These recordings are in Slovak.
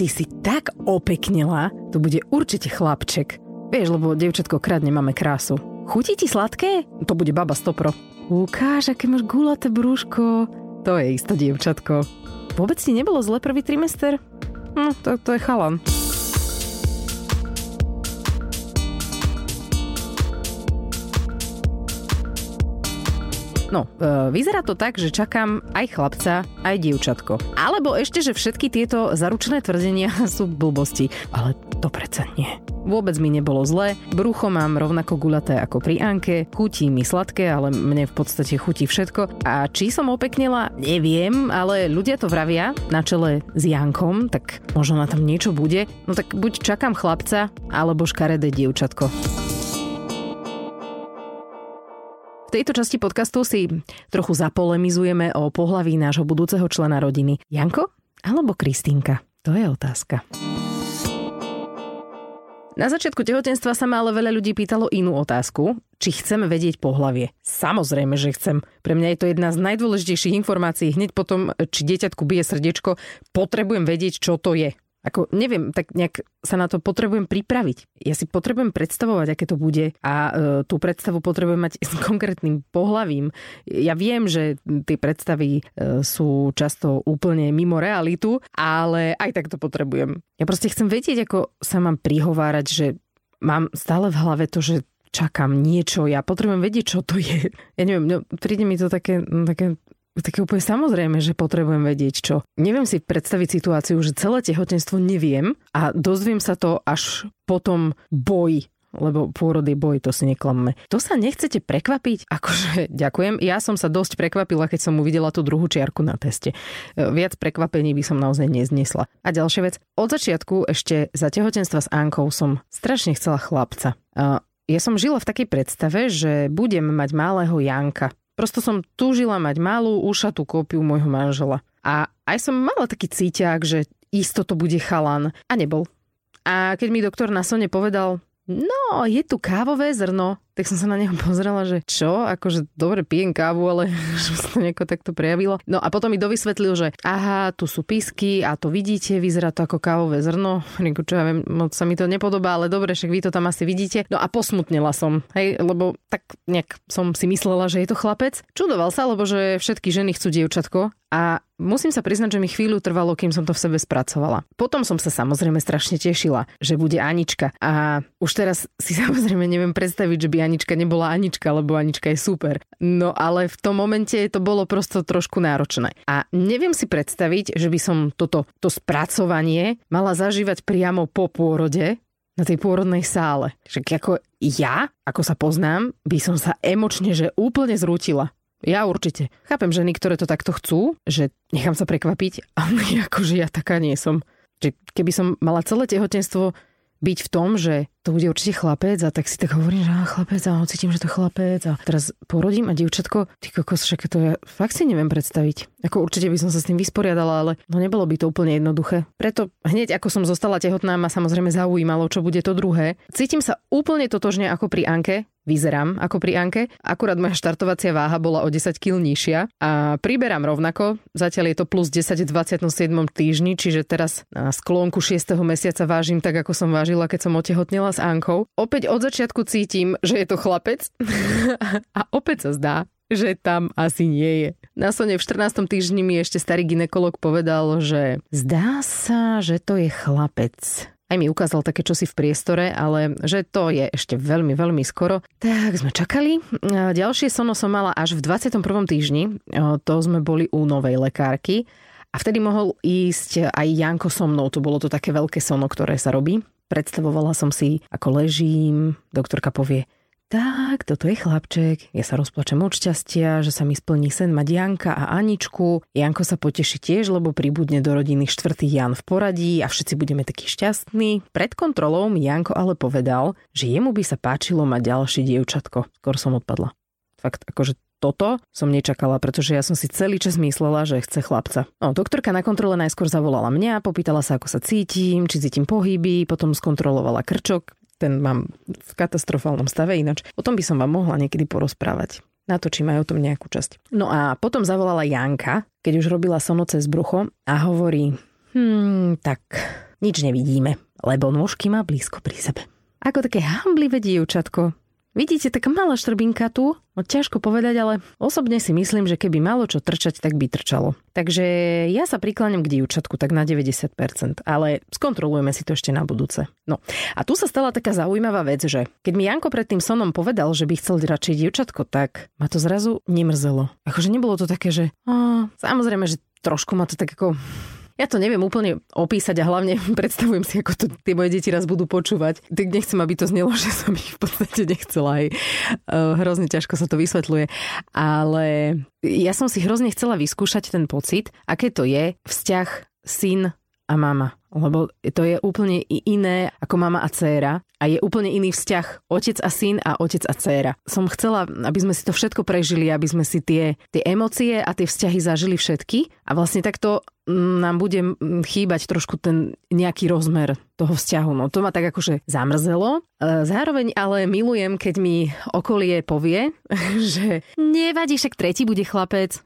ty si tak opeknila, to bude určite chlapček. Vieš, lebo dievčatko kradne máme krásu. Chutí ti sladké? To bude baba stopro. Ukáž, aké máš gulaté brúško. To je isto dievčatko. Vôbec ti nebolo zle prvý trimester? No, to je chalan. No, vyzerá to tak, že čakám aj chlapca, aj dievčatko. Alebo ešte, že všetky tieto zaručené tvrdenia sú blbosti. Ale to predsa nie. Vôbec mi nebolo zle, brucho mám rovnako guľaté ako pri Anke, chutí mi sladké, ale mne v podstate chutí všetko. A či som opeknila, neviem, ale ľudia to vravia, na čele s Jankom, tak možno na tom niečo bude. No tak buď čakám chlapca, alebo škaredé dievčatko. V tejto časti podcastu si trochu zapolemizujeme o pohlaví nášho budúceho člena rodiny. Janko alebo Kristínka? To je otázka. Na začiatku tehotenstva sa ma ale veľa ľudí pýtalo inú otázku, či chcem vedieť pohlavie. Samozrejme, že chcem. Pre mňa je to jedna z najdôležitejších informácií hneď potom, či dieťatku bije srdiečko, potrebujem vedieť, čo to je. Ako neviem, tak nejak sa na to potrebujem pripraviť. Ja si potrebujem predstavovať, aké to bude a tú predstavu potrebujem mať s konkrétnym pohlavím. Ja viem, že tie predstavy sú často úplne mimo realitu, ale aj tak to potrebujem. Ja proste chcem vedieť, ako sa mám prihovárať, že mám stále v hlave to, že čakám niečo. Ja potrebujem vedieť, čo to je. Ja neviem, no, príde mi to také tak úplne samozrejme, že potrebujem vedieť čo. Neviem si predstaviť situáciu, že celé tehotenstvo neviem a dozviem sa to až potom boji, lebo pôrod je boj, to si neklamme. To sa nechcete prekvapiť? Akože ďakujem. Ja som sa dosť prekvapila, keď som uvidela tú druhú čiarku na teste. Viac prekvapení by som naozaj neznesla. A ďalšia vec. Od začiatku ešte za tehotenstva s Ankou som strašne chcela chlapca. Ja som žila v takej predstave, že budem mať malého Janka. Prosto som túžila mať malú ušatú kópiu môjho manžela. A aj som mala taký cítiak, že isto to bude chalan. A nebol. A keď mi doktor na sone povedal, no, je tu kávové zrno, tak som sa na neho pozrela, že čo? Akože dobre, pijem kávu, ale že sa to nejako takto prejavilo. No a potom mi dovysvetlil, že aha, tu sú písky a to vidíte, vyzerá to ako kávové zrno. Rieku, čo ja viem, moc sa mi to nepodobá, ale dobre, však vy to tam asi vidíte. No a posmutnila som, hej, lebo tak nejak som si myslela, že je to chlapec. Čudoval sa, lebo že všetky ženy chcú dievčatko a musím sa priznať, že mi chvíľu trvalo, kým som to v sebe spracovala. Potom som sa samozrejme strašne tešila, že bude Anička. A už teraz si samozrejme neviem predstaviť, že by Anička nebola Anička, lebo Anička je super. No ale v tom momente to bolo prosto trošku náročné. A neviem si predstaviť, že by som to spracovanie mala zažívať priamo po pôrode na tej pôrodnej sále. Však ako sa poznám, by som sa emočne, že úplne zrútila. Ja určite. Chápem ženy, ktoré to takto chcú, že nechám sa prekvapiť, ale akože ja taká nie som. Že keby som mala celé tehotenstvo byť v tom, že to bude určite chlapec a tak si tak hovorím, že chlapec a cítim, že to chlapec a teraz porodím a dievčatko, ty kokos, však to ja fakt si neviem predstaviť. Ako určite by som sa s tým vysporiadala, ale no nebolo by to úplne jednoduché. Preto hneď ako som zostala tehotná, ma samozrejme zaujímalo, čo bude to druhé. Cítim sa úplne totožne ako pri Anke. Vyzerám ako pri Anke. Akurát moja štartovacia váha bola o 10 kg nižšia a priberám rovnako. Zatiaľ je to plus 10 v 27. týždni, čiže teraz na sklonku 6. mesiaca vážim tak, ako som vážila, keď som otehotnela s Ankou. Opäť od začiatku cítim, že je to chlapec a opäť sa zdá, že tam asi nie je. Na sone v 14. týždni mi ešte starý gynekolog povedal, že zdá sa, že to je chlapec. Aj mi ukázal také čosi v priestore, ale že to je ešte veľmi, veľmi skoro. Tak sme čakali. Ďalšie sono som mala až v 21. týždni. To sme boli u novej lekárky. A vtedy mohol ísť aj Janko so mnou. To bolo to také veľké sono, ktoré sa robí. Predstavovala som si, ako ležím. Doktorka povie, tak, toto je chlapček. Ja sa rozplačem od šťastia, že sa mi splní sen mať Janka a Aničku. Janko sa poteší tiež, lebo pribudne do rodiny 4. Jan v poradí a všetci budeme takí šťastní. Pred kontrolou mi Janko ale povedal, že jemu by sa páčilo mať ďalšie dievčatko. Skôr som odpadla. Fakt, akože toto som nečakala, pretože ja som si celý čas myslela, že chce chlapca. No, doktorka na kontrole najskôr zavolala mňa, popýtala sa, ako sa cítim, či cítim pohyby, potom skontrolovala krčok. Ten mám v katastrofálnom stave ináč. O tom by som vám mohla niekedy porozprávať. Natočím aj o tom nejakú časť. No a potom zavolala Janka, keď už robila sono cez brucho a hovorí, tak nič nevidíme, lebo nôžky má blízko pri sebe. Ako také hamblivé dievčatko. Vidíte, taká malá štrbinka tu, ťažko povedať, ale osobne si myslím, že keby malo čo trčať, tak by trčalo. Takže ja sa prikláňam k dievčatku tak na 90%, ale skontrolujeme si to ešte na budúce. No a tu sa stala taká zaujímavá vec, že keď mi Janko pred tým sonom povedal, že by chcel radšej dievčatko, tak ma to zrazu nemrzelo. Akože nebolo to také, že... Samozrejme, že trošku ma to tak ako... Ja to neviem úplne opísať a hlavne predstavujem si, ako to tie moje deti raz budú počúvať. Tak nechcem, aby to znelo, že som ich v podstate nechcela. Hrozne ťažko sa to vysvetľuje. Ale ja som si hrozne chcela vyskúšať ten pocit, aké to je vzťah syn a mama. Lebo to je úplne iné ako mama a dcéra. A je úplne iný vzťah otec a syn a otec a dcéra. Som chcela, aby sme si to všetko prežili, aby sme si tie emócie a tie vzťahy zažili všetky. A vlastne takto nám bude chýbať trošku ten nejaký rozmer toho vzťahu. No to ma tak akože zamrzelo. Zároveň ale milujem, keď mi okolie povie, že nevadí, však tretí bude chlapec.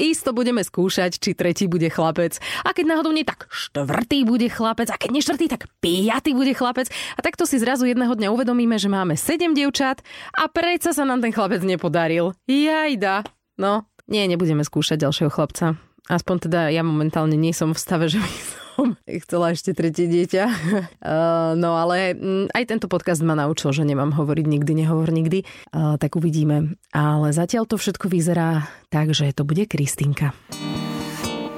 Isto budeme skúšať, či tretí bude chlapec. A keď náhodou nie, tak štvrtý bude chlapec. A keď nie štvrtý, tak piatý bude chlapec. A takto si zrazu jedného dňa uvedomíme, že máme 7 dievčat a predsa sa nám ten chlapec nepodaril. Jajda. No, nebudeme skúšať ďalšieho chlapca. Aspoň teda ja momentálne nie som v stave, že by som chcela ešte tretie dieťa. No ale aj tento podcast ma naučil, že nemám hovoriť nikdy, nehovor nikdy. Tak uvidíme. Ale zatiaľ to všetko vyzerá tak, že to bude Kristínka.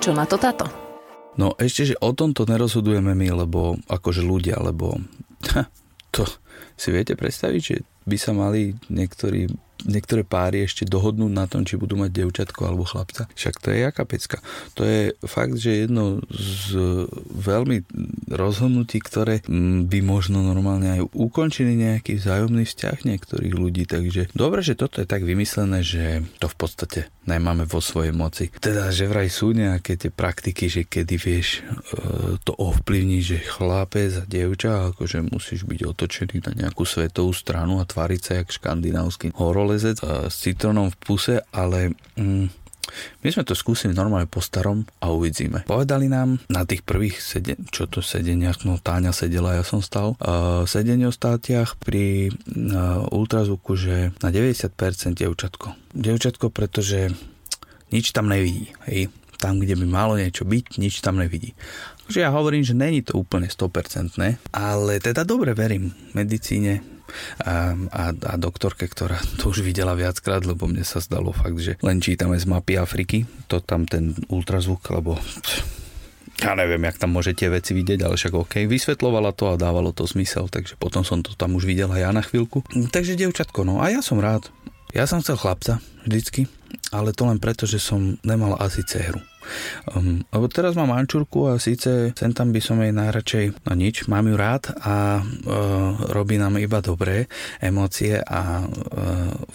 Čo na to táto? No ešte, že o tomto nerozhodujeme my, lebo akože ľudia, lebo to si viete predstaviť, že by sa mali niektoré páry ešte dohodnú na tom, či budú mať dievčatko alebo chlapca. Však to je jaká pecka. To je fakt, že jedno z veľmi rozhodnutí, ktoré by možno normálne aj ukončili nejaký vzájomný vzťah niektorých ľudí. Takže dobre, že toto je tak vymyslené, že to v podstate nemáme vo svojej moci. Teda, že vraj sú nejaké tie praktiky, že kedy vieš to ovplyvniť, že chlapec a dievča, akože musíš byť otočený na nejakú svetovú stranu a tváriť sa jak škandinávsky horolezec s citrónom v puse, ale my sme to skúsili normálne po starom a uvidíme. Povedali nám na tých prvých sedeniach, no Táňa sedela, ja som stal, státiach pri ultrazvuku, že na 90% dievčatko, pretože nič tam nevidí, hej. Tam, kde by malo niečo byť, nič tam nevidí. Takže ja hovorím, že není to úplne 100%, ne? Ale teda dobre verím medicíne a doktorke, ktorá to už videla viackrát, lebo mne sa zdalo fakt, že len čítame z mapy Afriky, to tam ten ultrazvuk, lebo... Ja neviem, jak tam môžete veci vidieť, ale však OK. Vysvetľovala to a dávalo to zmysel, takže potom som to tam už videla ja na chvíľku. Takže dievčatko, no a ja som rád. Ja som chcel chlapca vždycky, ale to len preto, že som nemal asi céhru. Lebo teraz mám mančurku a síce sem tam by som jej najradšej, no nič, mám ju rád a robí nám iba dobré emócie a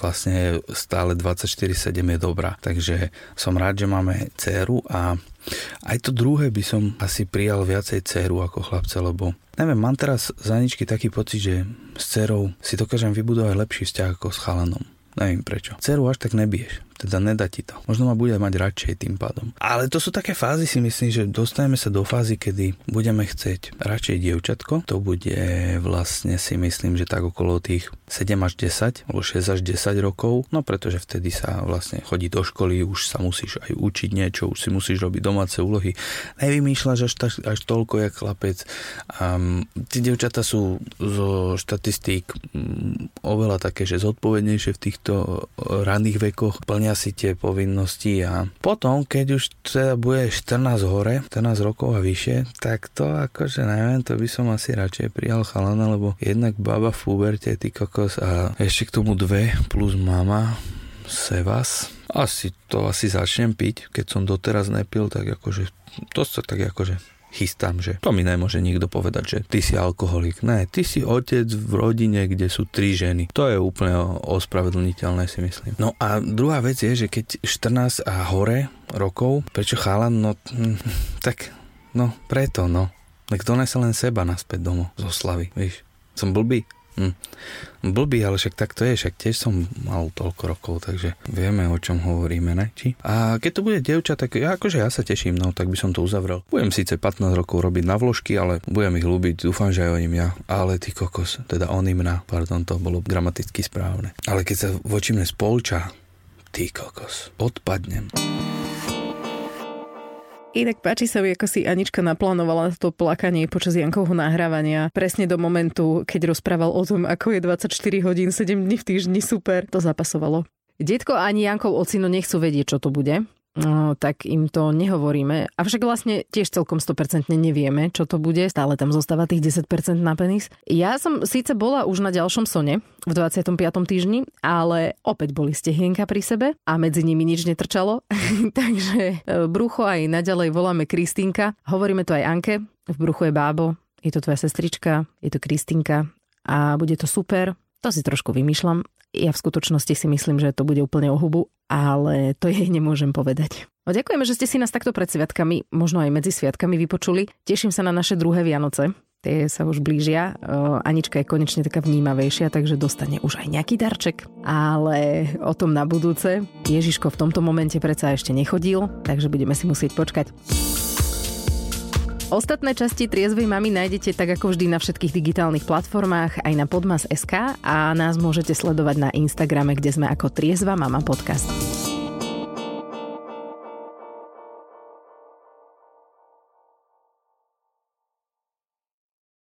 vlastne stále 24/7 je dobrá, takže som rád, že máme dceru a aj to druhé by som asi prijal viacej dceru ako chlapce, lebo neviem, mám teraz za ničky taký pocit, že s dcerou si dokážem vybudovať lepší vzťah ako s chalanom. Neviem prečo. Dceru až tak nebiješ. Teda nedá ti to. Možno ma bude mať radšej tým pádom. Ale to sú také fázy, si myslím, že dostaneme sa do fázy, kedy budeme chcieť radšej dievčatko. To bude vlastne si myslím, že tak okolo tých 7 až 10, alebo 6 až 10 rokov. No pretože vtedy sa vlastne chodí do školy, už sa musíš aj učiť niečo, už si musíš robiť domáce úlohy. Nevymýšľaš až toľko jak chlapec. Tí dievčatá sú zo štatistík oveľa také, že zodpovednejšie v týchto to raných vekoch, plnia si tie povinnosti a potom, keď už teda bude 14 rokov a vyššie, tak to akože neviem, to by som asi radšej prijal chalana, lebo jednak baba v púberte, ty kokos a ešte k tomu dve plus mama sevas. Asi začnem piť, keď som doteraz nepil, tak akože to sa tak akože chystám, že to mi nemôže nikto povedať, že ty si alkoholik. Ne, ty si otec v rodine, kde sú 3 ženy. To je úplne ospravedlniteľné, si myslím. No a druhá vec je, že keď 14 a hore rokov, prečo chálan, preto. Kto nese len seba naspäť domov z oslavy, víš. Som blbý. Blbý, ale však tak to je, však tiež som mal toľko rokov, takže vieme, o čom hovoríme, ne? Či? A keď to bude dievča, tak akože ja sa teším, no tak by som to uzavrel. Budem síce 15 rokov robiť na vložky, ale budem ich ľúbiť, dúfam, že aj oni mňa. Ale ty kokos, teda oni mňa, pardon, to bolo gramaticky správne. Ale keď sa voči mne spolča, ty kokos, odpadnem. Inak páči sa mi, ako si Anička naplánovala to plakanie počas Jankovho nahrávania. Presne do momentu, keď rozprával o tom, ako je 24 hodín, 7 dní v týždni, super. To zapasovalo. Detko ani Jankov ocino nechcú vedieť, čo to bude. No, tak im to nehovoríme. Avšak vlastne tiež celkom 100% nevieme, čo to bude. Stále tam zostáva tých 10% na penis. Ja som síce bola už na ďalšom sone v 25. týždni, ale opäť boli stehienka pri sebe a medzi nimi nič netrčalo. Takže brucho aj naďalej voláme Kristínka. Hovoríme to aj Anke. V bruchu je bábo. Je to tvoja sestrička. Je to Kristínka. A bude to super. To si trošku vymýšľam. Ja v skutočnosti si myslím, že to bude úplne o hubu, ale to jej nemôžem povedať. Ďakujeme, že ste si nás takto pred sviatkami, možno aj medzi sviatkami vypočuli. Teším sa na naše druhé Vianoce. Tie sa už blížia. Anička je konečne taká vnímavejšia, takže dostane už aj nejaký darček. Ale o tom na budúce. Ježiško v tomto momente predsa ešte nechodil, takže budeme si musieť počkať. Ostatné časti Triezvej mamy nájdete tak ako vždy na všetkých digitálnych platformách, aj na podmas.sk a nás môžete sledovať na Instagrame, kde sme ako Triezva mama podcast.